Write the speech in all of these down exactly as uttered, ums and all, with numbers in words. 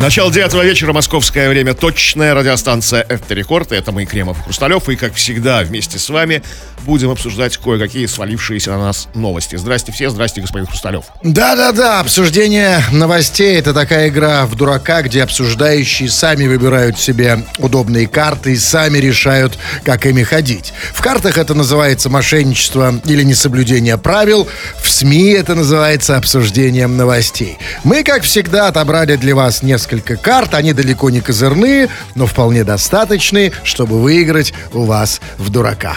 Начало девятого вечера, московское время. Точная радиостанция «Это Рекорд». Это мы, Кремов и Хрусталев. И, как всегда, вместе с вами будем обсуждать кое-какие свалившиеся на нас новости. Здрасте все, здрасте, господин Хрусталев. Да-да-да, обсуждение новостей — это такая игра в дурака, где обсуждающие сами выбирают себе удобные карты и сами решают, как ими ходить. В картах это называется мошенничество или несоблюдение правил. В СМИ это называется обсуждением новостей. Мы, как всегда, отобрали для вас несколько Несколько карт, они далеко не козырные, но вполне достаточные, чтобы выиграть у вас в дурака.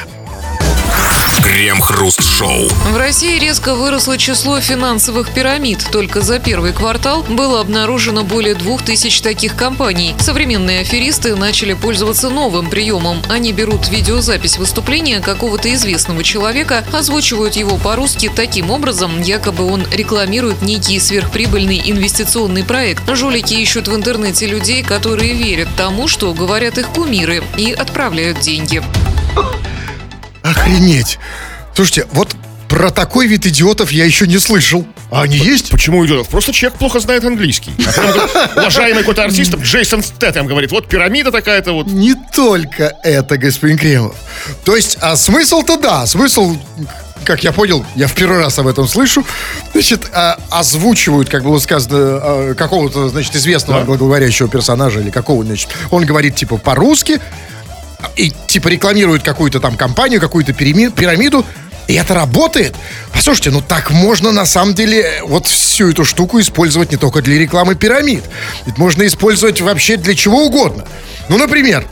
Крем-хруст-шоу. В России резко выросло число финансовых пирамид. Только за первый квартал было обнаружено более двух тысяч таких компаний. Современные аферисты начали пользоваться новым приемом. Они берут видеозапись выступления какого-то известного человека, озвучивают его по-русски таким образом, якобы он рекламирует некий сверхприбыльный инвестиционный проект. Жулики ищут в интернете людей, которые верят тому, что говорят их кумиры, и отправляют деньги. Охренеть. Слушайте, вот про такой вид идиотов я еще не слышал. А они есть? Почему идиотов? Просто человек плохо знает английский. Уважаемый какой-то артист, Джейсон Стэтэм, говорит, вот пирамида такая-то вот. Не только это, господин Кремов. То есть, а смысл-то да, смысл... Как я понял, я в первый раз об этом слышу. Значит, озвучивают, как было сказано, какого-то, значит, известного глаголговорящего персонажа или какого, значит, он говорит типа по-русски и типа рекламирует какую-то там компанию, какую-то пирамиду, и это работает. Послушайте, ну так можно на самом деле вот всю эту штуку использовать не только для рекламы пирамид. Ведь можно использовать вообще для чего угодно. Ну, например,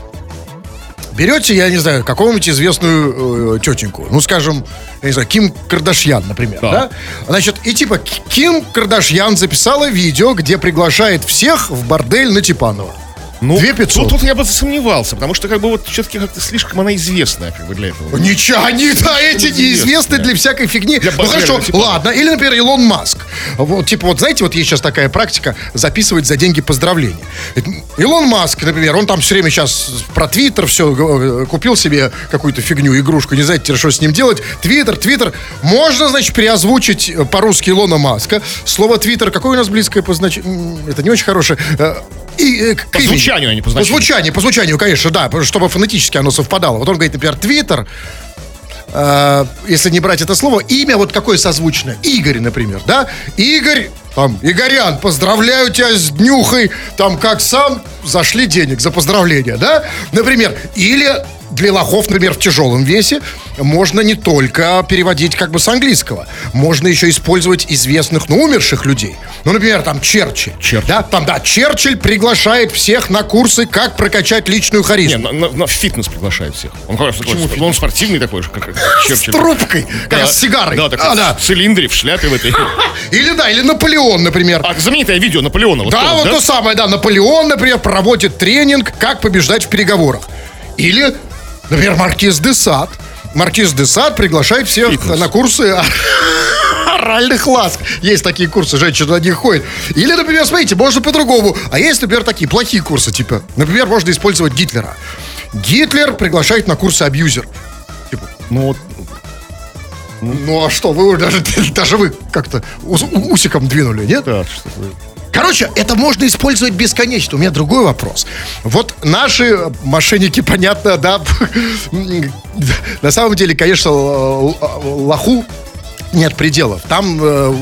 берете, я не знаю, какую-нибудь известную э, тетеньку. Ну, скажем, я не знаю, Ким Кардашьян, например, да. да? Значит, и типа Ким Кардашьян записала видео, где приглашает всех в бордель на Типанова. Ну, тут, тут я бы засомневался, потому что, как бы, вот все-таки как-то слишком она известная, как бы, для этого. Ничего, они, да, эти неизвестны для всякой фигни. Для ну хорошо, типа. Ладно. Или, например, Илон Маск. Вот, типа, вот, знаете, вот есть сейчас такая практика записывать за деньги поздравления. Илон Маск, например, он там все время сейчас про Твиттер все купил себе какую-то фигню, игрушку, не знаете, что с ним делать. Твиттер, Твиттер. Можно, значит, переозвучить по-русски Илона Маска. Слово Твиттер, какое у нас близкое по значению? Это не очень хорошее. И, к по звучанию, а не по значению. По звучанию, по звучанию, конечно, да, чтобы фонетически оно совпадало. Вот он говорит, например, Твиттер, э, если не брать это слово, имя вот какое созвучное? Игорь, например, да? Игорь, там, Игорян, поздравляю тебя с днюхой, там, как сам, зашли денег за поздравление, да? Например, или... Для лохов, например, в тяжелом весе можно не только переводить как бы с английского. Можно еще использовать известных, но умерших людей. Ну, например, там Черчилль. Черчилль. Да? Там, да, Черчилль приглашает всех на курсы, как прокачать личную харизму. Не, на, на, на фитнес приглашает всех. Он, Почему? Он спортивный такой же, как Черчилль. С трубкой, как да. с сигарой. Да, так а, да. в цилиндре, в шляпе в этой. Или, да, или Наполеон, например. А, знаменитое видео Наполеона. Вот да, то, вот да? то самое, да. Наполеон, например, проводит тренинг, как побеждать в переговорах. Или... Например, маркиз де Сад. Маркиз де Сад приглашает всех Фитнес. на курсы оральных ласк. Есть такие курсы, женщины на них ходят. Или, например, смотрите, можно по-другому. А есть, например, такие плохие курсы, типа, например, можно использовать Гитлера. Гитлер приглашает на курсы абьюзер. Типа, ну вот... Ну а что, вы даже, даже вы как-то усиком двинули, нет? Да, что вы... Короче, это можно использовать бесконечно. У меня другой вопрос. Вот наши мошенники, понятно, да, на самом деле, конечно, лоху нет пределов. Там э,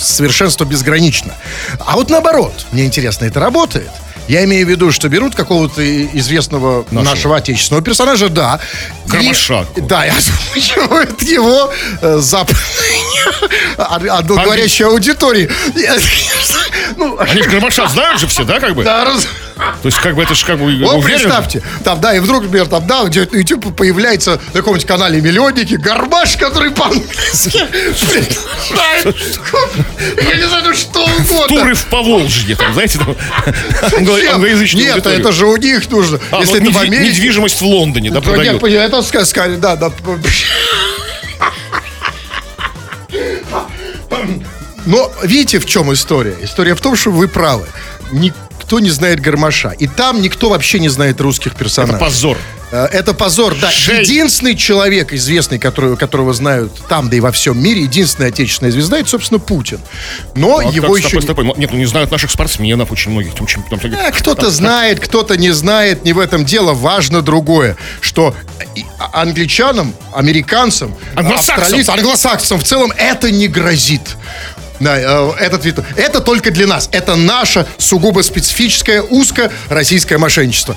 совершенство безгранично. А вот наоборот, мне интересно, это работает? Я имею в виду, что берут какого-то известного нашего, нашего отечественного персонажа, да. Гармаша. Да, и озвучивают его э, за... одноговорящей аудитории. Они же Гармаша знают же все, да, как бы? Да, раз... То есть, как бы, это же как бы уверенно. Представьте, там, да, и вдруг, например, там, да, где на YouTube появляется на каком-нибудь канале «Миллионники» Гармаш, который по-английски приглашает. Я не знаю, что угодно. Туры в Поволжье, там, знаете, там, англоязычную Нет, это же у них нужно. Если это в Америке. Недвижимость в Лондоне, да, продают. Это сказали, да, да. Но видите, в чем история? История в том, что вы правы. Никто не знает Гармаша. И там никто вообще не знает русских персонажей. Это позор. Это позор, да. Шесть. Единственный человек известный, который, которого знают там, да и во всем мире, единственная отечественная звезда, это, собственно, Путин. Но так, его так, еще... Стопой, стопой. Нет, ну не знают наших спортсменов очень многих. Там, там, там, а, кто-то там, знает, там. кто-то не знает, не в этом дело. Важно другое, что англичанам, американцам, англосаксам. австралийцам, англосаксам в целом это не грозит. Да, этот вид. Это только для нас. Это наше сугубо специфическое, узко российское мошенничество.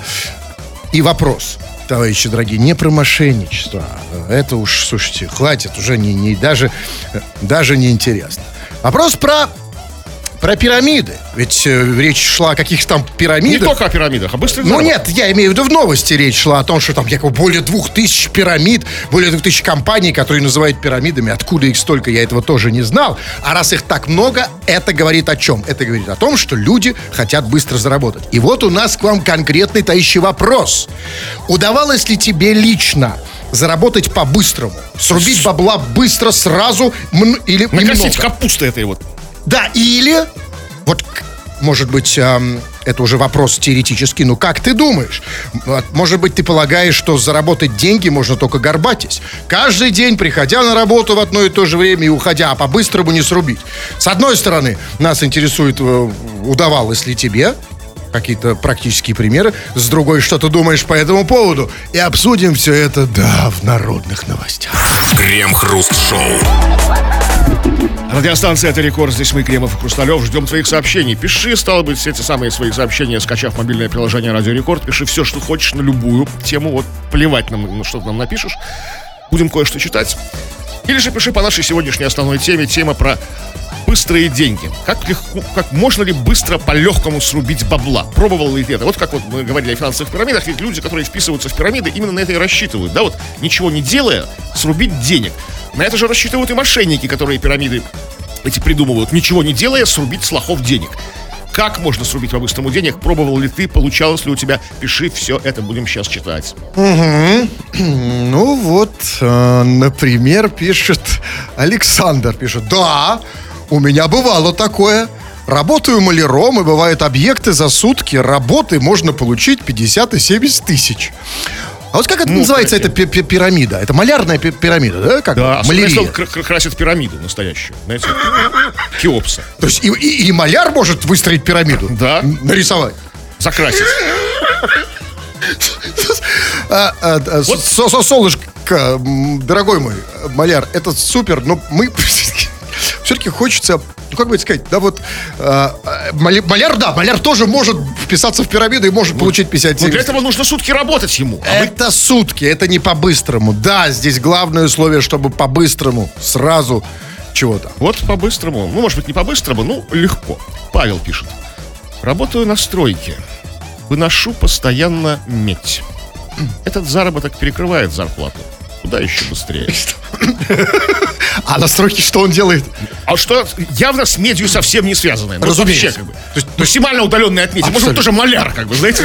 И вопрос, товарищи дорогие, не про мошенничество. Это уж, слушайте, хватит, уже не, не, даже, даже не интересно. Вопрос про, про пирамиды. Ведь э, речь шла о каких-то там пирамидах. Не только о пирамидах, а быстро. Ну нет, я имею в виду в новости речь шла о том, что там якобы более двух тысяч пирамид, более двух тысяч компаний, которые называют пирамидами. Откуда их столько, я этого тоже не знал. А раз их так много, это говорит о чем? Это говорит о том, что люди хотят быстро заработать. И вот у нас к вам конкретный тающий вопрос. Удавалось ли тебе лично заработать по-быстрому? Срубить бабла быстро, сразу м- или немного? Накосить капусты этой вот. Да, или... Вот, может быть, эм, это уже вопрос теоретический, но как ты думаешь? Может быть, ты полагаешь, что заработать деньги можно только горбатясь? Каждый день, приходя на работу в одно и то же время и уходя, а по-быстрому не срубить. С одной стороны, нас интересует, э, удавалось ли тебе, какие-то практические примеры. С другой, что ты думаешь по этому поводу? И обсудим все это, да, в народных новостях. Крем-хруст-шоу. Радиостанция «Это Рекорд». Здесь мы, Кремов и Хрусталев. Ждем твоих сообщений. Пиши, стало быть, все эти самые свои сообщения, скачав мобильное приложение «Радио Рекорд». Пиши все, что хочешь, на любую тему. Вот плевать, нам, что ты нам напишешь. Будем кое-что читать. Или же пиши по нашей сегодняшней основной теме. Тема про быстрые деньги. Как легко, как можно ли быстро по-легкому срубить бабла? Пробовал ли ты это? Вот как вот мы говорили о финансовых пирамидах. Ведь люди, которые вписываются в пирамиды, именно на это и рассчитывают. Да, вот ничего не делая, срубить денег. На это же рассчитывают и мошенники, которые пирамиды эти придумывают. Ничего не делая, срубить с лохов денег. Как можно срубить по-быстрому денег? Пробовал ли ты? Получалось ли у тебя? Пиши все это, будем сейчас читать. Угу. Ну вот, э, например, пишет Александр. Пишет, да, у меня бывало такое. Работаю маляром, и бывают объекты за сутки. Работы можно получить пятьдесят и семьдесят тысяч. А вот как это ну, называется, эта пирамида? Это малярная пирамида, да? Как? Да, особенно если он красит пирамиду настоящую. Знаете, Хеопса. То есть и, и, и маляр может выстроить пирамиду? Да. Нарисовать? Закрасить. А, а, а, вот. со, со, солнышко, дорогой мой маляр, это супер, но мы... Все-таки хочется, ну как бы сказать, да вот, э, маляр, да, маляр тоже может вписаться в пирамиду и может вот, получить пятьдесят семь. Но для этого нужно сутки работать ему. А это мы... сутки, это не по-быстрому. Да, здесь главное условие, чтобы по-быстрому сразу чего-то. Вот по-быстрому, ну может быть не по-быстрому, ну легко. Павел пишет. Работаю на стройке, выношу постоянно медь. Этот заработок перекрывает зарплату. Куда еще быстрее? А на стройке что он делает? А что явно с медью совсем не связанное. Разумеется. Вообще, как бы, то есть, максимально удаленное от меди. Может, он тоже маляр, как бы, знаете.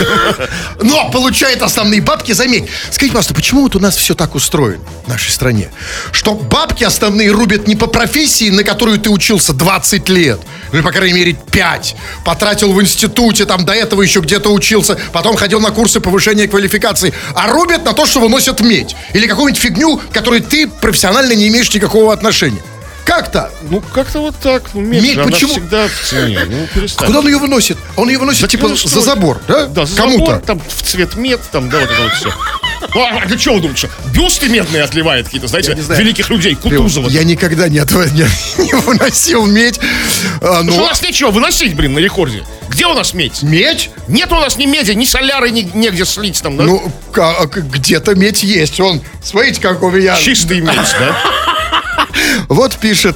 Но получает основные бабки, заметь. Скажите, пожалуйста, почему вот у нас все так устроено в нашей стране? Что бабки основные рубят не по профессии, на которую ты учился двадцать лет. Ну, по крайней мере, пять. Потратил в институте, там до этого еще где-то учился. Потом ходил на курсы повышения квалификации. А рубят на то, что выносят медь. Или какую-нибудь фигню, к которой ты профессионально не имеешь никакого отношения. Как-то? Ну, как-то вот так. Ну, медь, медь почему? Всегда в цене. Ну, перестань. А куда он ее выносит? Он ее выносит, да, типа, за, за забор, да? Да, за кому-то. Забор, там, в цвет мед, там, да, вот это вот все. Ну, а для чего вы думаете, что бюсты медные отливает какие-то, знаете, великих людей, Кутузова? Я никогда не, отв... не, не выносил медь. А, ну... Что, у нас нечего выносить, блин, на рекорде. Где у нас медь? Медь? Нет у нас ни меди, ни соляры, ни, негде слить там. Да? Ну, а, где-то медь есть. Он, смотрите, как у меня... Чистый медь, да? Вот пишет,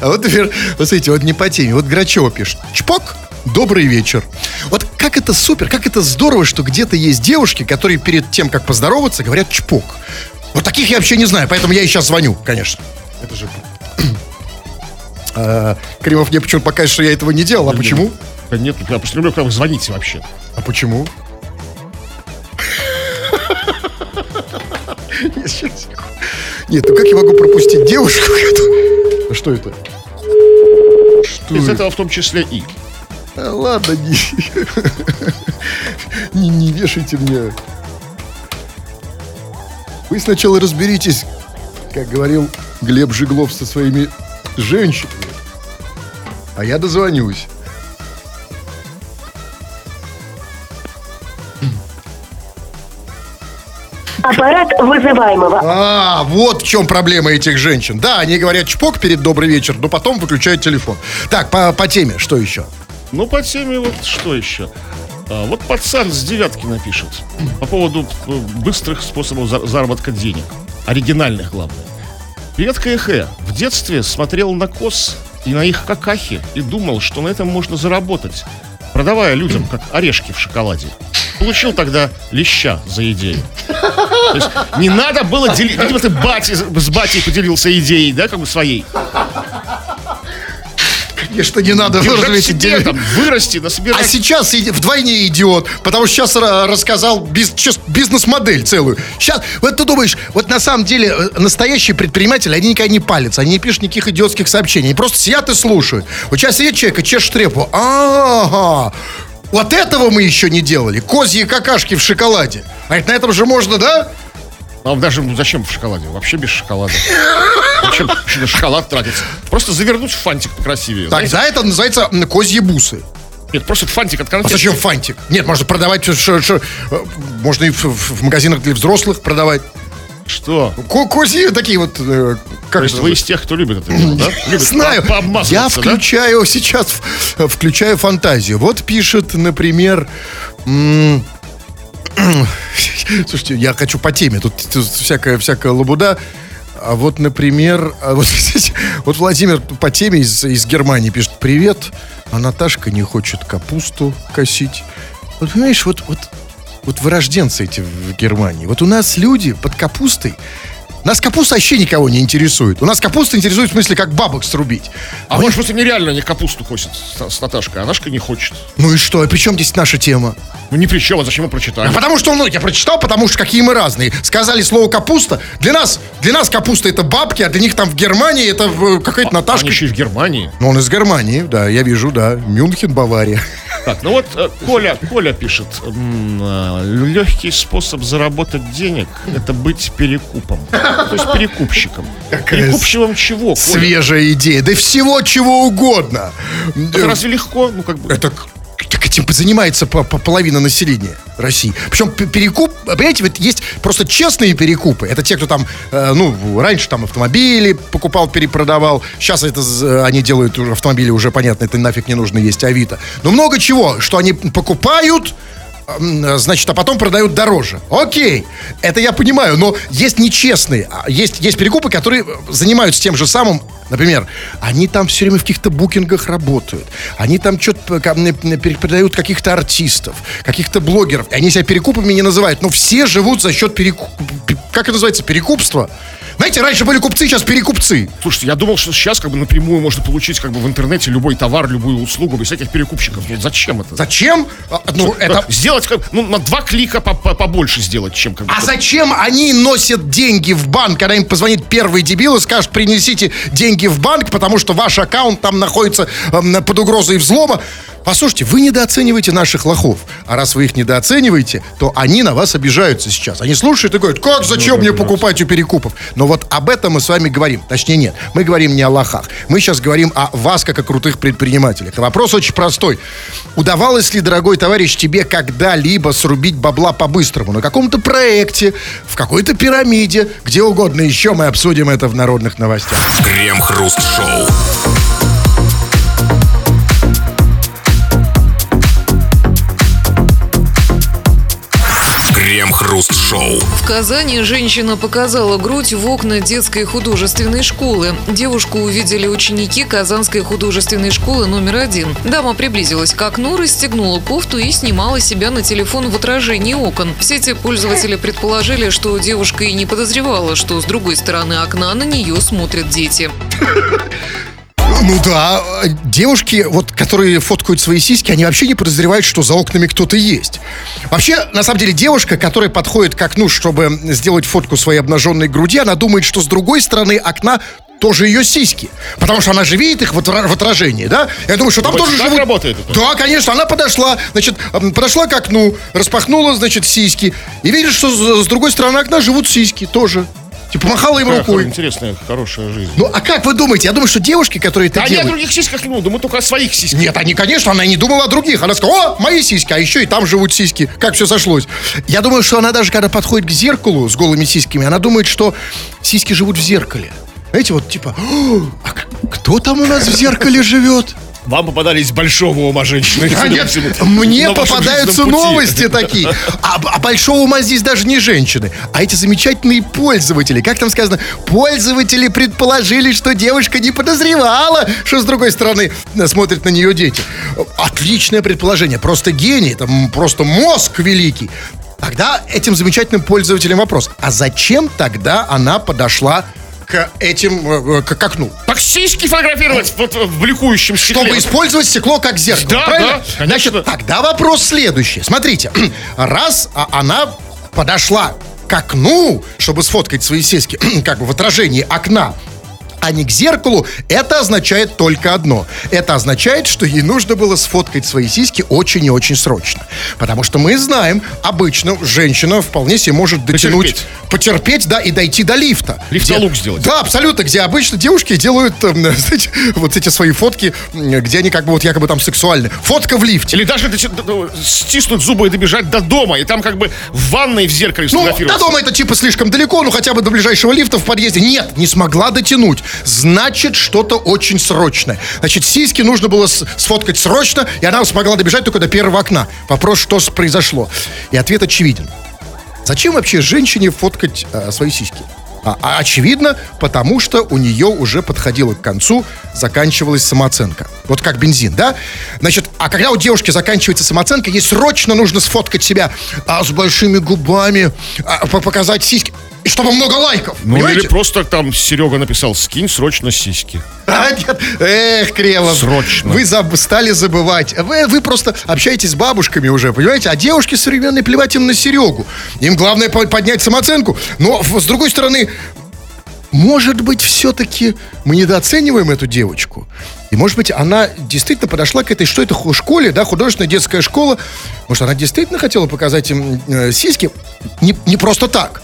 вот, вот смотрите, вот не по теме, вот Грачева пишет. Чпок, добрый вечер. Вот как это супер, как это здорово, что где-то есть девушки, которые перед тем, как поздороваться, говорят чпок. Вот таких я вообще не знаю, поэтому я и сейчас звоню, конечно. Это же... а, Кремов мне почему-то пока что я этого не делал, а нет, почему? Нет, я просто люблю, когда вы звоните вообще. А почему? Нет, сейчас секунду. Нет, ну как я могу пропустить девушку? А что это? Что из это? Этого в том числе и. А, ладно, не... не, не вешайте мне. Вы сначала разберитесь, как говорил Глеб Жеглов, со своими женщинами. А я дозвонюсь. Аппарат вызываемого. А, вот в чем проблема этих женщин. Да, они говорят чпок перед добрый вечер, но потом выключают телефон. Так, по, по теме, что еще? Ну, по теме вот что еще. А, вот пацан с девятки напишет по поводу быстрых способов заработка денег. Оригинальных, главное. Привет, КХ. В детстве смотрел на кос и на их какахи и думал, что на этом можно заработать, продавая людям как орешки в шоколаде. Получил тогда леща за идею. То есть не надо было делить. Видимо, ты бати, с батей поделился идеей, да, как бы своей. Конечно, не надо выразить. Вырасти, насобирать. А сейчас вдвойне идиот, потому что сейчас рассказал биз, сейчас бизнес-модель целую. Сейчас, вот ты думаешь, вот на самом деле настоящие предприниматели, они никогда не палятся, они не пишут никаких идиотских сообщений, они просто сидят и слушают. Вот сейчас сидит человек и чешет репу. Ага. Вот этого мы еще не делали. Козьи какашки в шоколаде. А это на этом же можно, да? А даже ну, зачем в шоколаде? Вообще без шоколада. Зачем на шоколад тратится? Просто завернуть в фантик покрасивее. Так, да, это называется козьи бусы. Нет, просто фантик от конфетки. А зачем фантик? Нет, можно продавать... Ш, ш, можно и в, в магазинах для взрослых продавать. Что? Козьи такие вот... Э, как То есть вы из тех, кто любит это дело, да? Любит знаю. Я включаю да? сейчас... Включаю фантазию. Вот пишет, например... М- Слушайте, я хочу по теме. Тут, тут всякая, всякая лабуда. А вот, например... А вот, вот Владимир по теме из, из Германии пишет. Привет, а Наташка не хочет капусту косить. Вот понимаешь, вот... вот Вот вырожденцы эти в Германии. Вот у нас люди под капустой. Нас капуста вообще никого не интересует. У нас капуста интересует в смысле, как бабок срубить. А мы... может, просто нереально не капусту косит с Наташкой, а Наташка не хочет. Ну и что? А при чем здесь наша тема? Ну ни при чем, а зачем мы прочитаем? А потому что, ну, я прочитал, потому что какие мы разные. Сказали слово капуста. Для нас, для нас капуста это бабки, а для них там в Германии это какая-то а, Наташка. Они еще и в Германии. Ну он из Германии, да, я вижу, да. Мюнхен, Бавария. Так, ну вот Коля, Коля пишет. Легкий способ заработать денег – это быть перекупом. То есть перекупщиком. Какая перекупщиком чего, Коля? Свежая идея. Да всего чего угодно. Это разве легко? Ну, как бы... Это... Так этим занимается по, по половина населения России. Причем перекуп, понимаете, вот есть просто честные перекупы. Это те, кто там, э, ну, раньше там автомобили покупал, перепродавал. Сейчас это они делают автомобили уже, понятно, это нафиг не нужно, есть Авито. Но много чего, что они покупают, значит, а потом продают дороже. Окей, это я понимаю, но есть нечестные, есть, есть перекупы, которые занимаются тем же самым. Например, они там все время в каких-то букингах работают. Они там что-то перепродают каких-то артистов, каких-то блогеров. Они себя перекупами не называют. Но все живут за счет перекуп... Как это называется? Перекупство? Знаете, раньше были купцы, сейчас перекупцы. Слушайте, я думал, что сейчас как бы напрямую можно получить как бы в интернете любой товар, любую услугу без всяких перекупщиков. Зачем это? Зачем? Ну, это... Сделать как... ну, на два клика побольше сделать, чем как бы. А зачем они носят деньги в банк, когда им позвонит первый дебил и скажет, принесите деньги в банк, потому что ваш аккаунт там находится э, под угрозой взлома. Послушайте, вы недооцениваете наших лохов. А раз вы их недооцениваете, то они на вас обижаются сейчас. Они слушают и говорят, как, зачем ну, мне раз. покупать у перекупов? Но вот об этом мы с вами говорим. Точнее, нет, мы говорим не о лохах. Мы сейчас говорим о вас, как о крутых предпринимателях. И вопрос очень простой. Удавалось ли, дорогой товарищ, тебе когда-либо срубить бабла по-быстрому? На каком-то проекте, в какой-то пирамиде, где угодно еще, мы обсудим это в народных новостях. Крем-хруст-шоу. Крем-хруст-шоу. В Казани женщина показала грудь в окна детской художественной школы. Девушку увидели ученики Казанской художественной школы номер один. Дама приблизилась к окну, расстегнула кофту и снимала себя на телефон в отражении окон. В сети пользователи предположили, что девушка и не подозревала, что с другой стороны окна на нее смотрят дети. Ну да, девушки, вот, которые фоткают свои сиськи, они вообще не подозревают, что за окнами кто-то есть. Вообще, на самом деле, девушка, которая подходит к окну, чтобы сделать фотку своей обнаженной груди, она думает, что с другой стороны окна тоже ее сиськи. Потому что она же видит их в отражении, да? Я думаю, что там вот тоже живут... работает это? Да, конечно. Она подошла, значит, подошла к окну, распахнула, значит, сиськи. И видит, что с другой стороны окна живут сиськи тоже. Типа, махала им рукой. Интересная, хорошая жизнь. Ну, а как вы думаете? Я думаю, что девушки, которые это а делают... Они о других сиськах не думают, думают только о своих сиськах. Нет, они, конечно, она не думала о других. Она сказала, о, мои сиськи, а еще и там живут сиськи. Как все сошлось. Я думаю, что она даже, когда подходит к зеркалу с голыми сиськами, она думает, что сиськи живут в зеркале. Знаете, вот типа, а кто там у нас в зеркале живет? Вам попадались большого ума женщины. А нет, мне попадаются новости такие. А, а большого ума здесь даже не женщины, а эти замечательные пользователи. Как там сказано? Пользователи предположили, что девушка не подозревала, что с другой стороны смотрят на нее дети. Отличное предположение. Просто гений. Это просто мозг великий. Тогда этим замечательным пользователям вопрос. А зачем тогда она подошла к этим, к, к окну? Так сиськи фотографировать в, в бликующем стекле. Чтобы использовать стекло как зеркало, да, правильно? Да, значит, тогда вопрос следующий. Смотрите, раз она подошла к окну, чтобы сфоткать свои сиськи, как бы в отражении окна, а не к зеркалу, это означает только одно. Это означает, что ей нужно было сфоткать свои сиськи очень и очень срочно. Потому что мы знаем, обычно женщина вполне себе может дотянуть, потерпеть, потерпеть да, и дойти до лифта. Лифтолук сделать. Да, абсолютно, где обычно девушки делают, знаете, вот эти свои фотки, где они как бы вот якобы там сексуальны. Фотка в лифте. Или даже стиснуть зубы и добежать до дома, и там как бы в ванной в зеркале сфотографироваться. Ну, до дома это типа слишком далеко, ну хотя бы до ближайшего лифта в подъезде. Нет, не смогла дотянуть. Значит, что-то очень срочное. Значит, сиськи нужно было сфоткать срочно, и она смогла добежать только до первого окна. Вопрос, что произошло? И ответ очевиден. Зачем вообще женщине фоткать а, свои сиськи? А, а очевидно, потому что у нее уже подходило к концу, заканчивалась самооценка. Вот как бензин, да? Значит, а когда у девушки заканчивается самооценка, ей срочно нужно сфоткать себя а, с большими губами, а, показать сиськи. Чтобы много лайков, ну, понимаете? Или просто там Серега написал, скинь срочно сиськи. А, нет. Эх, Кремов. Срочно. Вы заб- стали забывать. Вы, вы просто общаетесь с бабушками уже, понимаете? А девушки современные плевать им на Серегу. Им главное поднять самооценку. Но, с другой стороны, может быть, все-таки мы недооцениваем эту девочку. И, может быть, она действительно подошла к этой, что это, школе, да, художественная детская школа. Может, она действительно хотела показать им э, сиськи? Не, не просто так.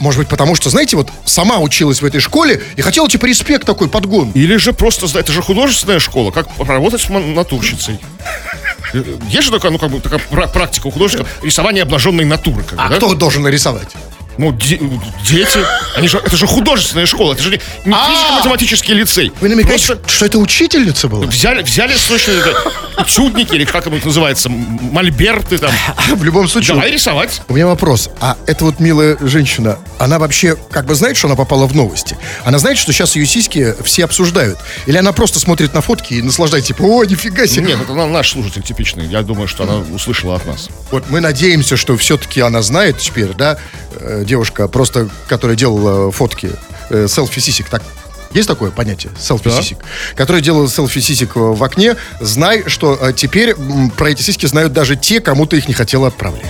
Может быть, потому что, знаете, вот сама училась в этой школе и хотела, типа, респект такой, подгон. Или же просто, это же художественная школа, как работать с натурщицей. Есть же такая, ну, как бы, такая практика у художников, рисование обнаженной натуры. Как бы, а да? Кто должен нарисовать? Ну, де- дети. Они же, это же художественная школа. Это же не, не физико-математический лицей. Вы намекаете, просто, что это учительница была? Взяли, взяли срочно чудники, или как это называется, мольберты там. В любом случае. Давай рисовать. У меня вопрос. А эта вот милая женщина, она вообще как бы знает, что она попала в новости? Она знает, что сейчас ее сиськи все обсуждают? Или она просто смотрит на фотки и наслаждается, типа, о, нифига себе. Нет, это наш слушатель типичный. Я думаю, что она услышала от нас. Вот мы надеемся, что все-таки она знает теперь, да, девушка, просто, которая делала фотки, э, селфи-сисек, так, есть такое понятие? Селфи-сисек. Да. Которая делала селфи-сисек в окне, знай, что э, теперь м, про эти сиськи знают даже те, кому ты их не хотела отправлять.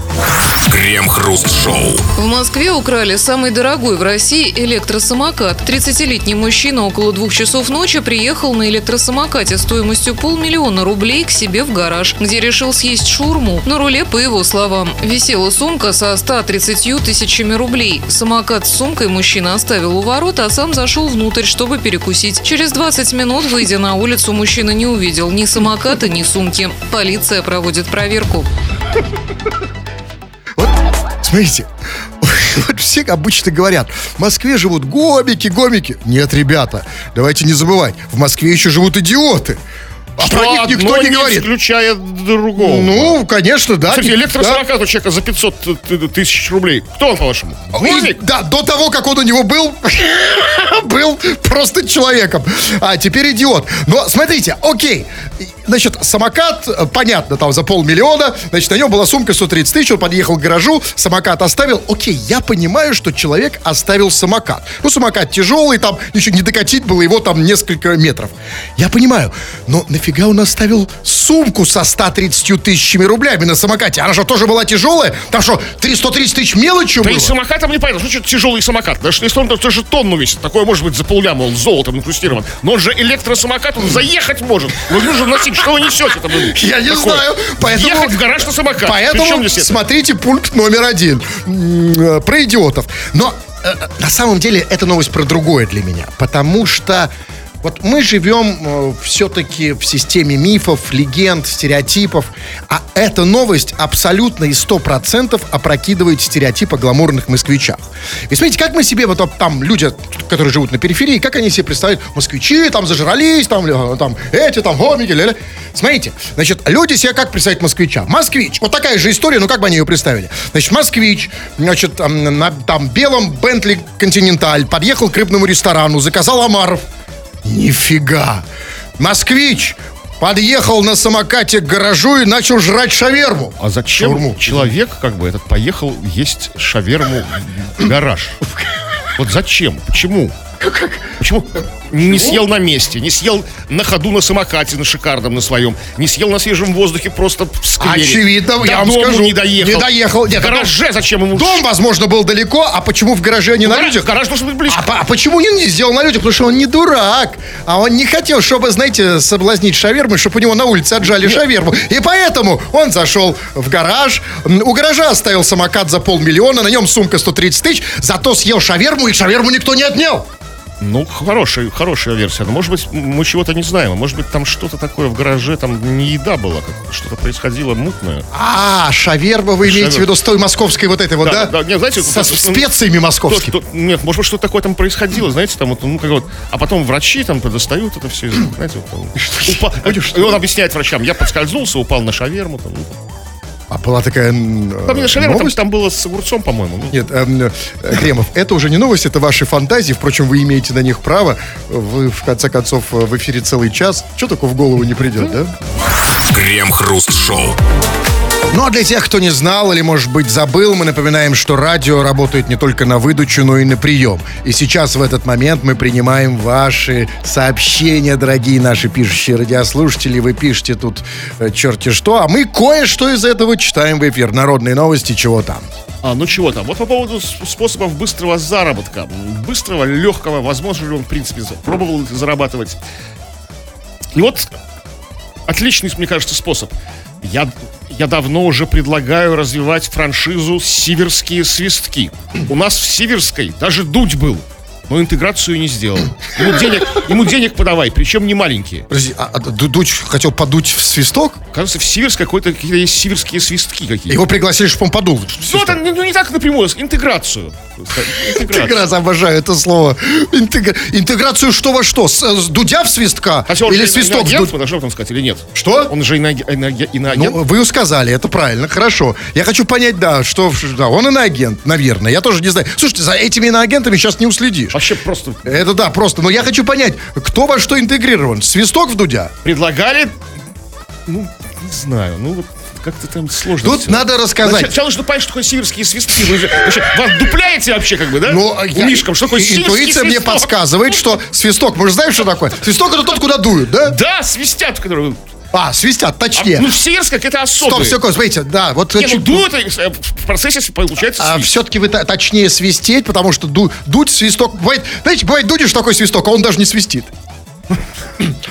Крем-хруст-шоу. В Москве украли самый дорогой в России электросамокат. тридцатилетний мужчина около двух часов ночи приехал на электросамокате стоимостью полмиллиона рублей к себе в гараж, где решил съесть шаурму. На руле, по его словам, висела сумка со ста тридцатью тысячами рублей. Самокат с сумкой мужчина оставил у ворот, а сам зашел внутрь, чтобы перекусить. Через двадцать минут, выйдя на улицу, мужчина не увидел ни самоката, ни сумки. Полиция проводит проверку. Смотрите, вот все обычно говорят, в Москве живут гомики, гомики. Нет, ребята, давайте не забывать, в Москве еще живут идиоты. А что про них никто не говорит. Исключает другого. Ну, конечно, да. Кстати, электросамокат да. у человека за пятьсот тысяч рублей. Кто он, по-вашему? Гомик? Да, до того, как он у него был, был просто человеком. А теперь идиот. Но смотрите, окей. значит, самокат, понятно, там за полмиллиона, значит, на нем была сумка сто тридцать тысяч, он подъехал к гаражу, самокат оставил. Окей, я понимаю, что человек оставил самокат. Ну, самокат тяжелый, там еще не докатить было его там несколько метров. Я понимаю, но нафига он оставил сумку со ста тридцатью тысячами рублями на самокате? Она же тоже была тяжелая, там что, сто тридцать тысяч мелочью да было? Да и самокатом не понятно, что это тяжелый самокат. Даже если он там тоже тонну весит, такое может быть за полляма, он золотом инкрустирован. Но он же электросамокат, он заехать может. Но нужно носить, что вы несете там? Я не такое. Знаю. Поэтому, ехать в гараж на самокат. Поэтому смотрите пункт номер один. Про идиотов. Но э, на самом деле эта новость про другое для меня. Потому что вот мы живем э, все-таки в системе мифов, легенд, стереотипов. А эта новость абсолютно и сто процентов опрокидывает стереотип о гламурных москвичах. И смотрите, как мы себе, вот там люди, которые живут на периферии, как они себе представляют, москвичи там зажрались, там, там эти, там гомики, ля-ля. Смотрите, значит, люди себе как представляют москвича? Москвич, вот такая же история, но как бы они ее представили? Значит, москвич, значит, там, на там, белом Бентли Континенталь подъехал к рыбному ресторану, заказал омаров. Нифига. Москвич подъехал на самокате к гаражу и начал жрать шаверму. А зачем шаверму? Человек, как бы, этот поехал есть шаверму в гараж? Вот зачем? Почему? Почему? Не съел на месте, не съел на ходу на самокате, на шикарном на своем, не съел на свежем воздухе просто в сквере. Очевидно, до я вам скажу, не доехал. Не доехал. Нет, в гараже дом, зачем ему? Дом, возможно, был далеко, а почему в гараже, а не ну, на людях? Гараж должен быть близко. А, а почему не сделал на людях? Потому что он не дурак. А он не хотел, чтобы, знаете, соблазнить шавермы, чтобы у него на улице отжали Нет. шаверму. И поэтому он зашел в гараж, у гаража оставил самокат за полмиллиона, на нем сумка сто тридцать тысяч, зато съел шаверму, и шаверму никто не отнял. Ну, хорошая, хорошая версия. Но, может быть, мы чего-то не знаем. Может быть, там что-то такое в гараже, там не еда была, что-то происходило мутное. А, шаверма вы шаверма. имеете в виду с той московской вот этой вот, да? Да, да. Нет, знаете, со вот, специями московскими. То, то, нет, может быть, что-то такое там происходило, знаете, там вот, ну, как вот. А потом врачи там подостают это все, знаете, вот там. И он объясняет врачам, я подскользнулся, упал на шаверму там. А была такая там не шалера, новость? Там, там было с огурцом, по-моему. Нет, э, э, Кремов, это уже не новость, это ваши фантазии. Впрочем, вы имеете на них право. Вы, в конце концов, в эфире целый час. Чего такого в голову не придет, да? Крем-хруст-шоу. Ну, а для тех, кто не знал или, может быть, забыл, мы напоминаем, что радио работает не только на выдачу, но и на прием. И сейчас, в этот момент, мы принимаем ваши сообщения, дорогие наши пишущие радиослушатели. Вы пишете тут э, черти что, а мы кое-что из этого читаем в эфир. Народные новости, чего там. А, ну чего там. Вот по поводу способов быстрого заработка. Быстрого, легкого, возможно ли он, в принципе, пробовал зарабатывать. И вот отличный, мне кажется, способ. Я, я давно уже предлагаю развивать франшизу «Сиверские свистки». У нас в Сиверской даже Дудь был, но интеграцию не сделал. Ему денег, ему денег подавай, причем не маленькие. Подожди, а, а Дудь хотел подуть в свисток? Кажется, в Сиверской какой-то какие-то есть сиверские свистки какие-то. Его пригласили, чтобы он подул. Ну, это, ну не так напрямую, интеграцию. Интеграцию, обожаю это слово. Интегра... Интеграцию что во что? С, с Дудя в свистка? А или свисток в Дудь? Подожди, там сказать, или нет? Что? Он же иноагент. Ино... Ну, вы сказали, это правильно, хорошо. Я хочу понять, да, что да, он иноагент, наверное. Я тоже не знаю. Слушайте, за этими иноагентами сейчас не уследишь. Вообще просто... Это да, просто. Но я хочу понять, кто во что интегрирован? Свисток в Дудя? Предлагали... Ну, не знаю, ну вот как-то там сложно. Тут все надо рассказать. Сначала нужно понять, что такое сиверские свистки. Вы же вообще, вас дупляете вообще как бы, да? Ну, мишкам, что такое сиверский свисток? Интуиция мне подсказывает, что свисток, мы же знаем, что такое? Свисток это тот, куда дуют, да? Да, свистят, которые... А, свистят, точнее. А, ну, в Сиверской это особые. Стоп, секунду, смотрите, да. Вот, не, значит, ну, дует, в процессе получается свист. А, все-таки вы точнее свистеть, потому что ду, дуть, свисток... Бывает, знаете, бывает, дудишь такой свисток, а он даже не свистит.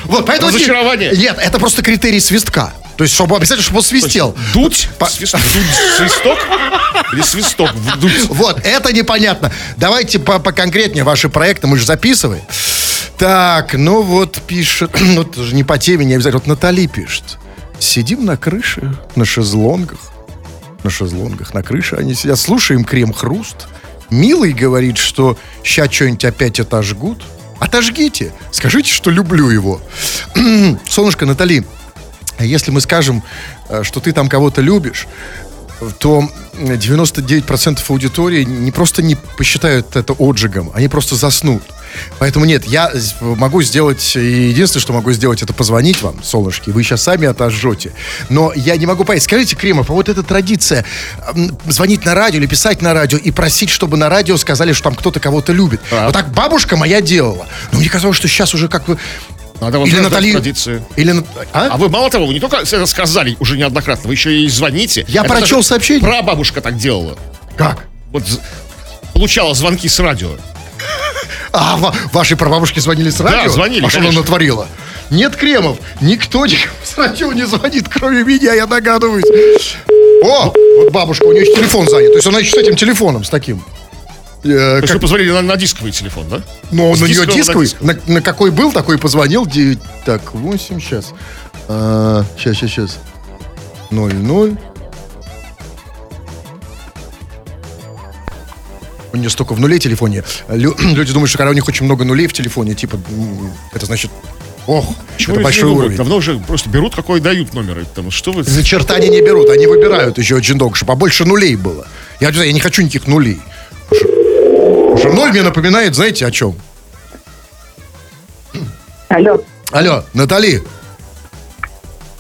Вот, поэтому... Разочарование. Нет, это просто критерий свистка. То есть, чтобы обязательно, чтобы он свистел. Дуть? По... Свисток? Или свисток? Дуть. Вот, это непонятно. Давайте поконкретнее ваши проекты, мы же записываем. Так, ну вот пишет... Ну, это же не по теме, не обязательно. Вот Натали пишет. Сидим на крыше, на шезлонгах. На шезлонгах, на крыше они сидят. Слушаем Крем-хруст. Милый говорит, что ща что-нибудь опять отожгут. Отожгите. Скажите, что люблю его. Солнышко, Натали, если мы скажем, что ты там кого-то любишь, то девяносто девять процентов аудитории не просто не посчитают это отжигом, они просто заснут. Поэтому нет, я могу сделать, и единственное, что могу сделать, это позвонить вам, солнышки, вы сейчас сами отожжете. Но я не могу понять. Скажите, Кремов, а вот эта традиция звонить на радио или писать на радио и просить, чтобы на радио сказали, что там кто-то кого-то любит. А. Вот так бабушка моя делала. Но мне казалось, что сейчас уже как бы... Надо или Натали... традицию. Или... А? а вы, мало того, вы не только это сказали уже неоднократно, вы еще и звоните. Я это прочел сообщение. Прабабушка так делала. Как? Вот получала звонки с радио. А ваши прабабушки звонили с радио? Да, звонили. А что она натворила? Нет, Кремов, никто с радио не звонит, кроме меня, я догадываюсь. О, вот бабушка, у нее еще телефон занят. То есть она еще с этим телефоном, с таким. Э, как... Вы позвонили на, на дисковый телефон, да? Ну, на нее дисковый. На, на, на какой был, такой позвонил. девять, так, восемь, сейчас. А, сейчас, сейчас, сейчас. ноль, ноль. У нее столько в нуле в телефоне. Лю- люди думают, что когда у них очень много нулей в телефоне, типа, это значит... Ох, чего это большой уровень. Давно уже просто берут, какой дают номер. Там, что вы... За черта они не берут, они выбирают еще джиндок, чтобы побольше нулей было. Я, я не хочу никаких нулей. Ноль мне напоминает, знаете, о чем? Алло. Алло, Натали.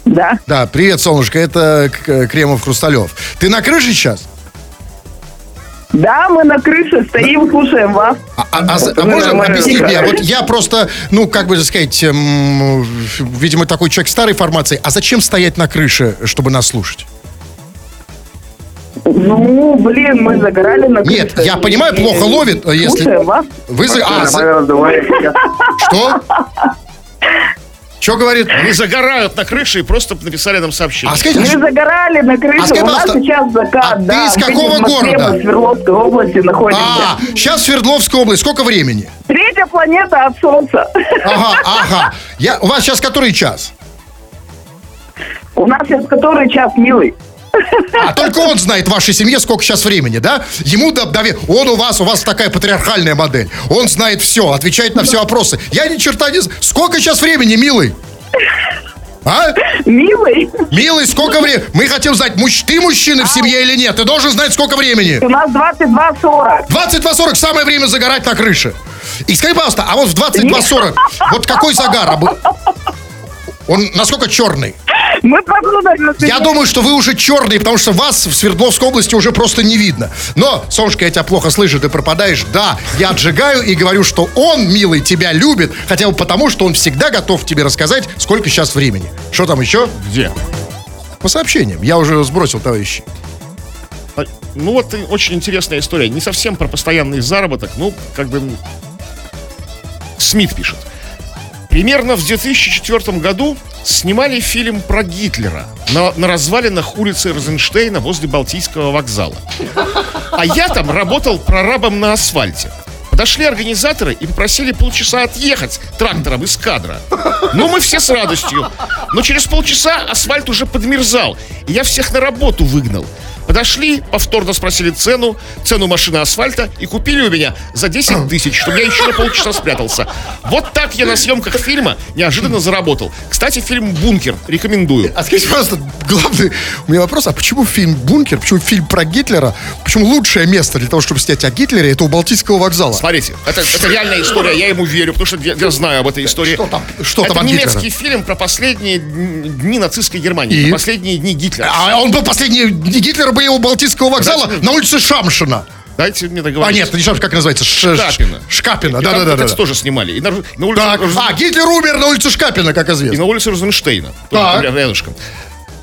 Да. Да, привет, солнышко, это Кремов, Хрусталев. Ты на крыше сейчас? Да, мы на крыше стоим, да. Слушаем вас. А, а, а можно объяснить мне? Вот я просто, ну, как бы сказать, эм, видимо, такой человек старой формации. А зачем стоять на крыше, чтобы нас слушать? Ну, блин, мы загорали на крыше. Нет, я понимаю, плохо ловит, если... Слушаем вас. Вы... А, за... Что? Что говорит? Они загорают на крыше и просто написали нам сообщение. А скажите, мы что? Загорали на крыше, а скажите, у нас пожалуйста. Сейчас закат. А да, ты из какого города? Мы в Свердловской области находимся. А, сейчас в Свердловской области. Сколько времени? Третья планета от Солнца. Ага, ага. Я, у вас сейчас который час? У нас сейчас который час, милый? А только он знает в вашей семье, сколько сейчас времени, да? Ему доверие. Он у вас, у вас такая патриархальная модель. Он знает все, отвечает на все вопросы. Я ни черта не знаю. Сколько сейчас времени, милый? А? Милый? Милый, сколько времени? Мы хотим знать, муж... ты мужчина в семье или нет. Ты должен знать, сколько времени. У нас двадцать два сорок. двадцать два сорок самое время загорать на крыше. И скажи, пожалуйста, а вот в двадцать два сорок вот какой загар? Он насколько черный? Мы я думаю, что вы уже черные, потому что вас в Свердловской области уже просто не видно. Но, солнышко, я тебя плохо слышу, ты пропадаешь. Да, я отжигаю и говорю, что он, милый, тебя любит. Хотя бы потому, что он всегда готов тебе рассказать, сколько сейчас времени. Что там еще? Где? По сообщениям. Я уже сбросил, товарищи. Ну вот очень интересная история. Не совсем про постоянный заработок. Ну, как бы... Смит пишет. Примерно в две тысячи четвёртом году снимали фильм про Гитлера на, на развалинах улицы Розенштейна возле Балтийского вокзала. А я там работал прорабом на асфальте. Подошли организаторы и попросили полчаса отъехать трактором из кадра. Ну, мы все с радостью. Но через полчаса асфальт уже подмерзал, и я всех на работу выгнал. Подошли, повторно спросили цену, цену машины асфальта и купили у меня за десять тысяч, чтобы я еще на полчаса спрятался. Вот так я на съемках фильма неожиданно заработал. Кстати, фильм «Бункер» рекомендую. А скажите, пожалуйста, главный у меня вопрос, а почему фильм «Бункер», почему фильм про Гитлера, почему лучшее место для того, чтобы снять о Гитлере, это у Балтийского вокзала? Смотрите, это, это реальная история, я ему верю, потому что я, я знаю об этой истории. Что там, что там о Гитлере? Это немецкий фильм про последние дни нацистской Германии, про последние дни Гитлера. А он был последние дни Гитлера у Балтийского вокзала дайте, на улице Шамшина. Дайте мне договорить. А нет, не Шамшина, как называется? Ш- Шкапина. Шкапина, да-да-да. Это да, да. тоже снимали. И на, на улице, Роз... А, Гитлер умер на улице Шкапина, как известно. И на улице Розенштейна. Так. Рядышком.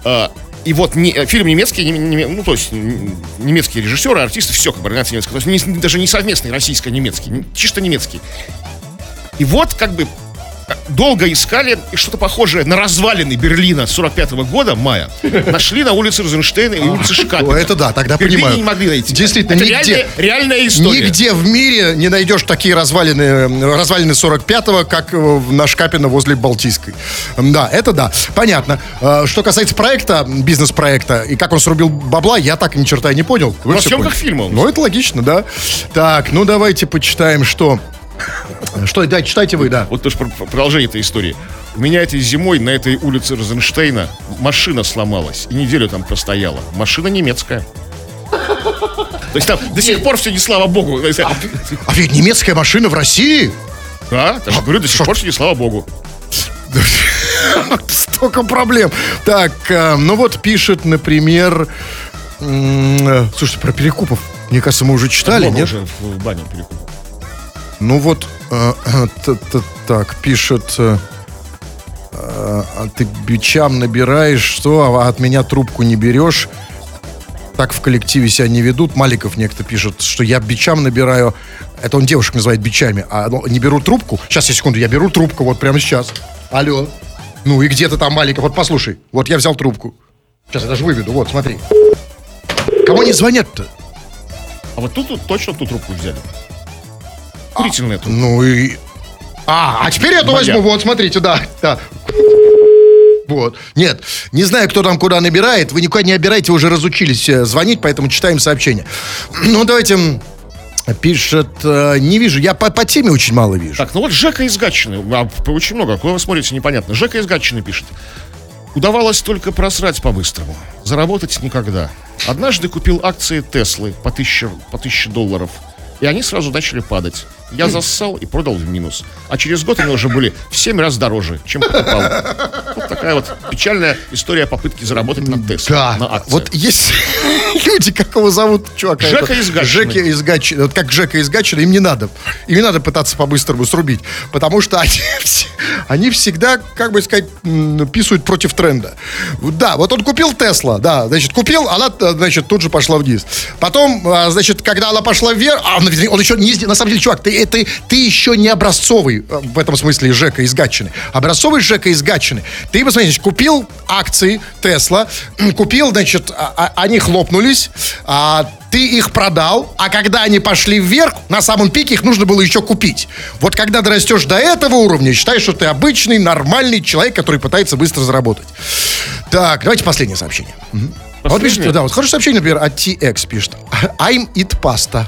А, и вот не, фильм немецкий, не, не, ну, то есть немецкие режиссеры, артисты, все как бы организация немецкая. То есть не, даже не совместный российско-немецкий, чисто немецкий. И вот как бы долго искали, и что-то похожее на развалины Берлина сорок пятого года, мая, нашли на улице Розенштейна и улице Шкапина. Это да, тогда Берлине понимаю. Не могли найти. Действительно, это нигде, реальная, реальная история. Нигде в мире не найдешь такие развалины, развалины сорок пятого, как на Шкапина возле Балтийской. Да, это да. Понятно. Что касается проекта, бизнес-проекта, и как он срубил бабла, я так ни черта и не понял. Во съемках фильма. Ну, это логично, да. Так, ну давайте почитаем, что... Что, да, читайте вы, да. Вот тоже продолжение этой истории. У меня этой зимой на этой улице Розенштейна машина сломалась. И неделю там простояла. Машина немецкая. То есть там до сих пор все не слава богу. А ведь немецкая машина в России? Да, говорю, до сих пор все не слава богу. Столько проблем. Так, ну вот пишет, например... Слушайте, про Перекупов. Мне кажется, мы уже читали, нет? Мы уже в бане Перекупов. Ну вот, э, т, т, так, пишет, э, а ты бичам набираешь, что, а от меня трубку не берешь. Так в коллективе себя не ведут. Маликов некто пишет, что я бичам набираю. Это он девушек называет бичами. А не беру трубку. Сейчас, я секунду, я беру трубку вот прямо сейчас. Алло. Ну и где-то там Маликов. Вот послушай, вот я взял трубку. Сейчас я даже выведу, вот, смотри. Кому не звонят-то? А вот тут, тут точно ту трубку взяли. Курительная трубка. Ну и... А, а теперь я эту возьму, вот, смотрите, да, да. Вот. Нет, не знаю, кто там куда набирает. Вы никуда не обираете, уже разучились звонить, поэтому читаем сообщения. Ну, давайте... Пишет, э, не вижу, я по, по теме очень мало вижу. Так, ну вот Жека из Гатчины, а, очень много, куда вы смотрите, непонятно. Жека из Гатчины пишет. Удавалось только просрать по-быстрому. Заработать никогда. Однажды купил акции Теслы по тысяче, по тысяче долларов. И они сразу начали падать. Я зассал и продал в минус. А через год они уже были в семь раз дороже, чем покупал. Вот такая вот печальная история попытки заработать на Тесле, да, на акциях. Вот есть люди, как его зовут, чувак. Жека из Гатчины. Жека из Гатчины. Вот как Жека из Гатчины, им не надо. Им не надо пытаться по-быстрому срубить. Потому что они, они всегда, как бы сказать, писают против тренда. Да, вот он купил Тесла, да, значит, купил, она, значит, тут же пошла вниз. Потом, значит, когда она пошла вверх, а он, он еще не... На самом деле, чувак, ты Ты, ты еще не образцовый, в этом смысле, Жека из Гатчины. Образцовый Жека из Гатчины. Ты, посмотрите, купил акции Тесла, купил, значит, а, а, они хлопнулись, а, ты их продал, а когда они пошли вверх, на самом пике их нужно было еще купить. Вот когда дорастешь до этого уровня, считай, что ты обычный, нормальный человек, который пытается быстро заработать. Так, давайте последнее сообщение. Последнее? А вот пишет, да, вот хорошее сообщение, например, от ти экс пишет. I'm eat pasta.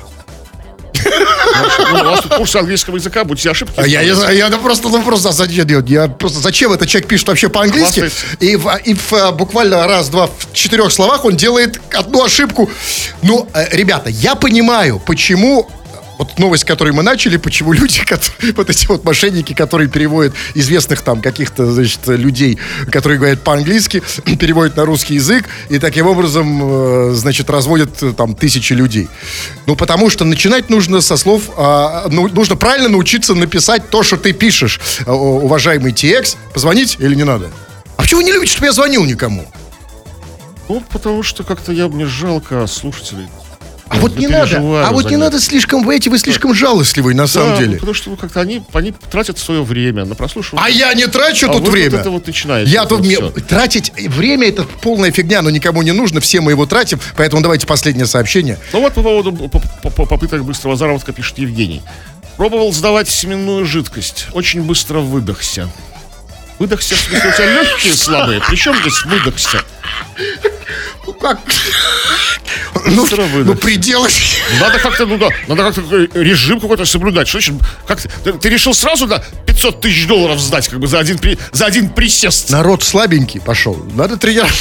Ну, у вас тут курс английского языка, будьте ошибки. Я, я, я ну, просто, ну, просто, я, просто зачем этот человек пишет вообще по-английски? И, в, и в, буквально раз-два в четырех словах он делает одну ошибку. Ну, ребята, я понимаю, почему... Вот новость, которую мы начали, почему люди, которые, вот эти вот мошенники, которые переводят известных там каких-то, значит, людей, которые говорят по-английски, переводят на русский язык и таким образом, значит, разводят там тысячи людей. Ну, потому что начинать нужно со слов, а, ну, нужно правильно научиться написать то, что ты пишешь. Уважаемый ти экс, позвонить или не надо? А почему вы не любите, чтобы я звонил никому? Ну, потому что как-то я, мне жалко слушателей. А вот не надо, а вот не надо слишком, вы эти, вы слишком жалостливы на самом деле. Потому что как-то они, они тратят свое время на прослушивание. А я не трачу тут время. Это вот начинается. Я тут тратить время — это полная фигня, но никому не нужно, все мы его тратим, поэтому давайте последнее сообщение. Ну вот по поводу попыток быстрого заработка пишет Евгений. Пробовал сдавать семенную жидкость, очень быстро выдохся. Выдохся, в смысле, у тебя легкие слабые. Причем здесь выдохся? Ну как? Ну, ну приделать. Надо как-то, ну да, надо как-то режим какой-то соблюдать. Что значит, как ты, ты решил сразу, да, пятьсот тысяч долларов сдать, как бы за один, при, за один присест. Народ слабенький пошел. Надо тренировать.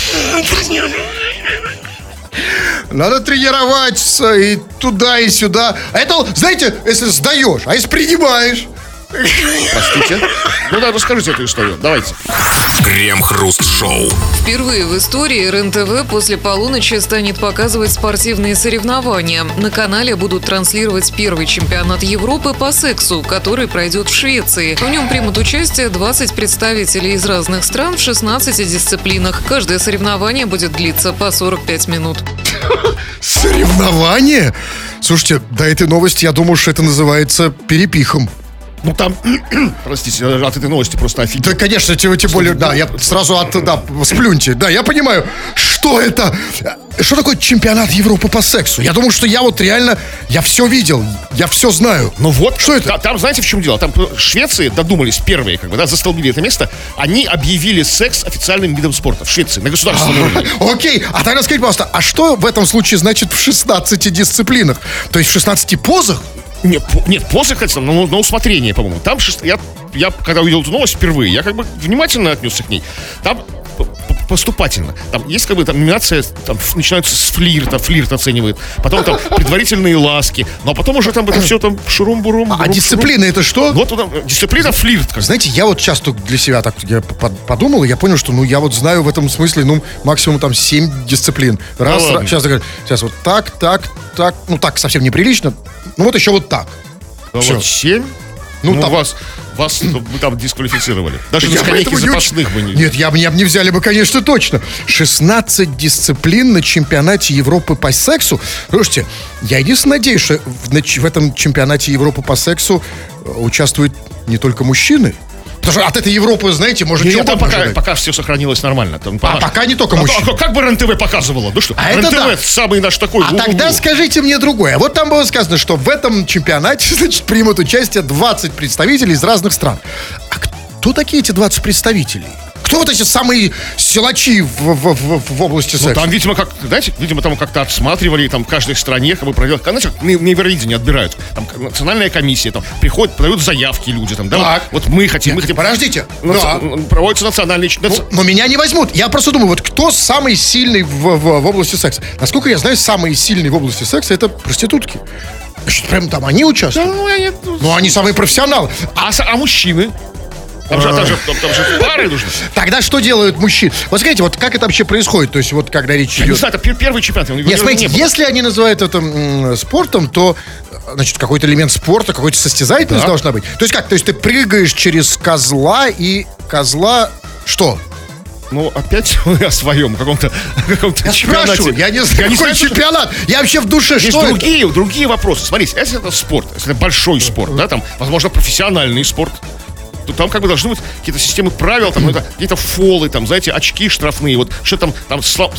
Надо тренироваться и туда, и сюда. А это, знаете, если сдаешь, а если принимаешь. Простите. Ну да, расскажите эту историю. Давайте. Крем-хруст шоу. Впервые в истории РЕН-ТВ после полуночи станет показывать спортивные соревнования. На канале будут транслировать первый чемпионат Европы по сексу, который пройдет в Швеции. В нем примут участие двадцать представителей из разных стран в шестнадцати дисциплинах. Каждое соревнование будет длиться по сорок пять минут. Соревнование? Слушайте, до этой новости я думал, что это называется перепихом. Ну там, простите, от этой новости просто офигеть. Да, конечно, тем, тем более, да, я сразу от, да, сплюньте. Да, я понимаю, что это, что такое чемпионат Европы по сексу. Я думал, что я вот реально, я все видел, я все знаю. Ну вот, что это? Там, там знаете, в чем дело? Там Швеции додумались первые, как бы, да, застолбили это место. Они объявили секс официальным видом спорта в Швеции, на государственном уровне. Окей, а тогда скажите, пожалуйста, а что в этом случае значит в шестнадцати дисциплинах? То есть в шестнадцати позах? Нет, нет, после, кстати, на, на усмотрение, по-моему. Там, я, я, когда увидел эту новость впервые, я как бы внимательно отнесся к ней. Там поступательно. Там есть как бы там номинация, там начинаются с флирта, флирт оценивает. Потом там предварительные ласки. Ну, а потом уже там это все там шурум-бурум. А дисциплина это что? Вот туда, дисциплина флирт. Как-то. Знаете, я вот часто для себя так я подумал, и я понял, что ну я вот знаю в этом смысле, ну, максимум там семь дисциплин. Раз, ну, раз сейчас, сейчас вот так, так, так. Ну, так совсем неприлично. Ну, вот еще вот так. А вот семь? Ну, ну там... вас... Вас мы там дисквалифицировали. Даже на скамейке запасных бы не... Нет, я, меня бы не взяли бы, конечно, точно. шестнадцать дисциплин на чемпионате Европы по сексу. Слушайте, я единственно надеюсь, что в, в этом чемпионате Европы по сексу участвуют не только мужчины. Потому что от этой Европы, знаете, может, чего там пока, пока все сохранилось нормально. Там, а, а пока не только мужчины. А, как бы РЕН ТВ показывало? Ну что, а РЕН ТВ да. самый наш такой. А у-у-у. Тогда скажите мне другое. Вот там было сказано, что в этом чемпионате, значит, примут участие двадцать представителей из разных стран. А кто такие эти двадцать представителей? Кто вот эти самые силачи в, в, в, в области секса? Ну, там, видимо, как, знаете, видимо, там как-то отсматривали, там, в каждой стране, как бы, проделали. Знаете, как на Евровидении отбирают. Там, национальная комиссия, там, приходят, подают заявки люди, там, да? Так. Вот, вот мы хотим, Нет, мы хотим. Подождите. Нац... Да. Проводятся национальные... Но, но меня не возьмут. Я просто думаю, вот кто самый сильный в, в, в области секса? Насколько я знаю, самые сильные в области секса — это проститутки. Значит, прям там они участвуют? Да, ну, они... ну, они самые профессионалы. А, а мужчины? Там же, там же, там же пары нужны. Тогда что делают мужчины? Вот скажите, вот как это вообще происходит? То есть вот когда речь идет... Не знаю, это первый чемпионат. Нет, смотрите, если они называют это м- спортом, то, значит, какой-то элемент спорта, какой-то состязательность да. должна быть. То есть как? То есть ты прыгаешь через козла и козла... Что? Ну, опять о своем каком-то, каком-то я чемпионате. Спрашиваю, я не знаю, какой чемпионат. Что... Я вообще в душе есть что есть другие, другие вопросы. Смотрите, если это спорт, если это большой спорт, да, там, возможно, профессиональный спорт, там как бы должны быть какие-то системы правил, там, это, какие-то фолы, там, знаете, очки штрафные, вот что там, там слаб,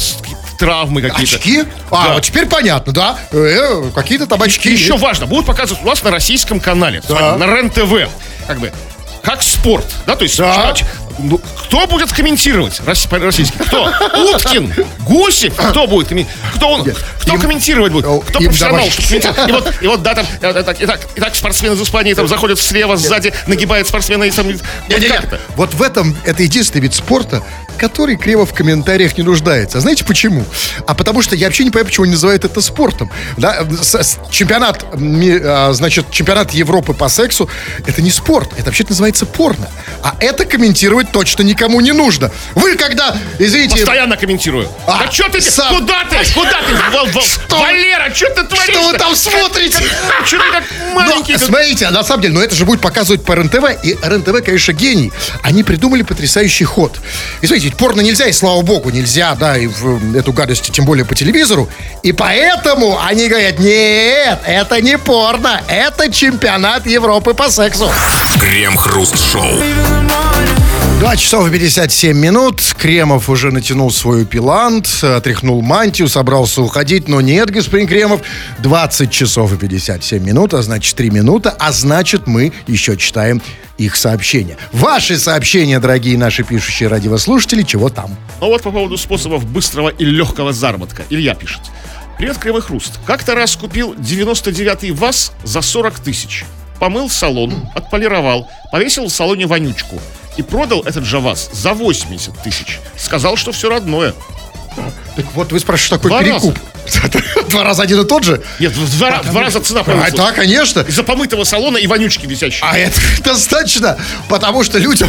травмы какие-то. Очки? А, да. Вот теперь понятно, да? Э, какие-то там очки. И еще есть. Важно, будут показывать у нас на российском канале, да. вами, на РЕН ТВ, как бы, как спорт, да, то есть... Да. Ну, кто будет комментировать российский? Кто? Уткин? Гусев? Кто будет комментировать? Кто, он, кто им, комментировать будет? Кто профессионал? И вот, и вот, да, там, и так, и так, и так спортсмены из Испании там заходят слева, сзади, нагибают спортсмена и сам... Нет, вот, нет, нет. Вот в этом, это единственный вид спорта, который Кремов в комментариях не нуждается. А знаете почему? А потому что я вообще не понимаю, почему они называют это спортом. Да? Чемпионат, значит, чемпионат Европы по сексу, это не спорт, это вообще-то называется порно. А это комментировать точно никому не нужно. Вы когда, извините... Постоянно комментирую. А, да что ты... Сам... Куда ты? Куда ты? Что? Валера, что ты творишь? Что вы там смотрите? Что ты как маленький? Но, смотрите, на самом деле, но это же будет показывать по РЕН ТВ. И РЕН ТВ, конечно, гений. Они придумали потрясающий ход. И смотрите, порно нельзя, и слава богу, нельзя, да, и в эту гадость, тем более по телевизору. И поэтому они говорят, нет, это не порно, это чемпионат Европы по сексу. Крем-хруст-шоу. два часа пятьдесят семь минут. Кремов уже натянул свою пилант, отряхнул мантию, собрался уходить. Но нет, господин Кремов, двадцать часов и пятьдесят семь минут, а значит три минуты, а значит мы еще читаем их сообщения. Ваши сообщения, дорогие наши пишущие радиослушатели, чего там? Ну вот по поводу способов быстрого и легкого заработка. Илья пишет. Привет, Кривой Хруст. Как-то раз купил девяносто девятый ВАЗ за сорок тысяч. Помыл салон, отполировал, повесил в салоне вонючку. И продал этот же ВАЗ за восемьдесят тысяч. Сказал, что все родное. Так вот вы спрашиваете, такой два перекуп. Раза. Два раза один и тот же? Нет, в два, потому... два раза цена повысилась. А, да, конечно. Из-за помытого салона и вонючки висящие. А это достаточно, потому что людям...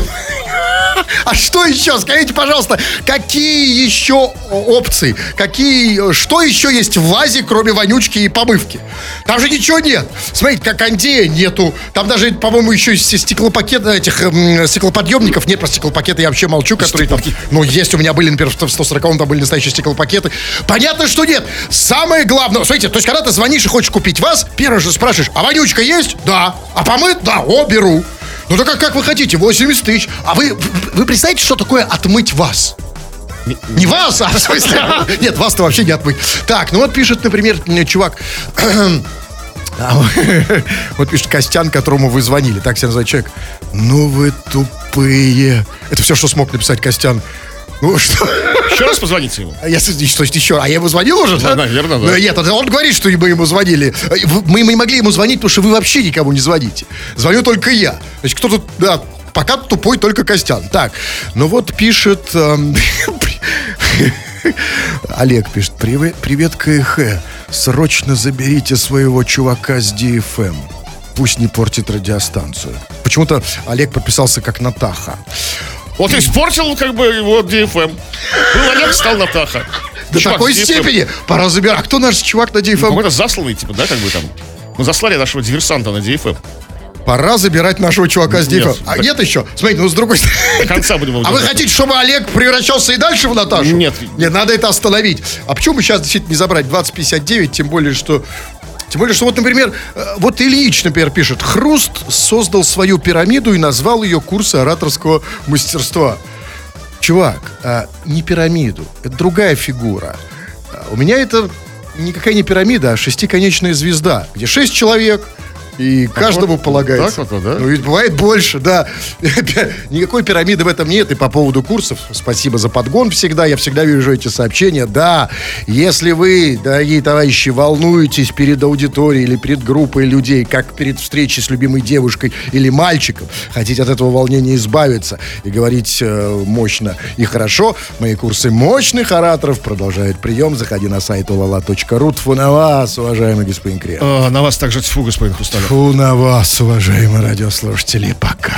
А что еще? Скажите, пожалуйста, какие еще опции? Какие, что еще есть в ВАЗе, кроме вонючки и помывки? Там же ничего нет. Смотрите, как кондея нету. Там даже, по-моему, еще стеклопакеты, этих м- стеклоподъемников. Нет, про стеклопакеты я вообще молчу, которые там... Ну, есть у меня были, например, в сто сороковом там были настоящие стеклопакеты. Понятно, что нет. Самое главное... Смотрите, то есть, когда ты звонишь и хочешь купить ВАЗ, первое же спрашиваешь, а вонючка есть? Да. А помыт? Да. О, беру. Ну так как, как вы хотите, восемьдесят тысяч. А вы, вы представляете, что такое отмыть ВАЗ? Не, не ВАЗ, а в смысле... Нет, ВАЗ-то вообще не отмыть. Так, ну вот пишет, например, чувак... Вот пишет Костян, которому вы звонили. Так себя называет человек. Ну вы тупые. Это все, что смог написать Костян. Ну что? Еще раз позвоните ему. Я, что, еще, а я ему звонил уже, да? Да, наверное, да. Нет, он говорит, что мы ему звонили. Мы не могли ему звонить, потому что вы вообще никому не звоните. Звоню только я. Значит, кто-то, да, пока тупой только Костян. Так, ну вот пишет... Олег пишет: привет, привет, КХ. Срочно заберите своего чувака с ДФМ. Пусть не портит радиостанцию. Почему-то Олег подписался как Натаха. Вот испортил как бы его ДФМ. Был Олег, стал Натаха. До чувак, такой степени пора забирать. А кто наш чувак на ДФМ? Ну, какой-то засланный, типа, да, как бы там. Мы заслали нашего диверсанта на ДФМ. Пора забирать нашего чувака с ДФМ. А так... нет еще? Смотрите, ну с другой стороны. До конца будем. А вы хотите, чтобы Олег превращался и дальше в Наташу? Нет. Нет, надо это остановить. А почему мы сейчас действительно не забрать двадцать пятьдесят девять, тем более, что... Тем более, что вот, например, вот Ильич, например, пишет: Хруст создал свою пирамиду и назвал ее курсы ораторского мастерства. Чувак, не пирамиду, это другая фигура. У меня это никакая не пирамида, а шестиконечная звезда, где шесть человек... И так каждому вот, полагается. Вот, да? Ну, ведь бывает больше, да. Никакой пирамиды в этом нет. И по поводу курсов, спасибо за подгон всегда. Я всегда вижу эти сообщения. Да, если вы, дорогие товарищи, волнуетесь перед аудиторией или перед группой людей, как перед встречей с любимой девушкой или мальчиком, хотите от этого волнения избавиться и говорить э, мощно и хорошо, мои курсы мощных ораторов продолжают прием. Заходи на сайт о ла ла точка ру. Тьфу на вас, уважаемый господин Крем. А, на вас также тьфу, господин Хрусталев. Фу на вас, уважаемые радиослушатели, пока.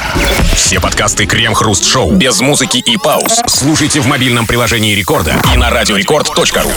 Все подкасты Крем-Хруст-Шоу без музыки и пауз слушайте в мобильном приложении Рекорда и на радио рекорд точка ру.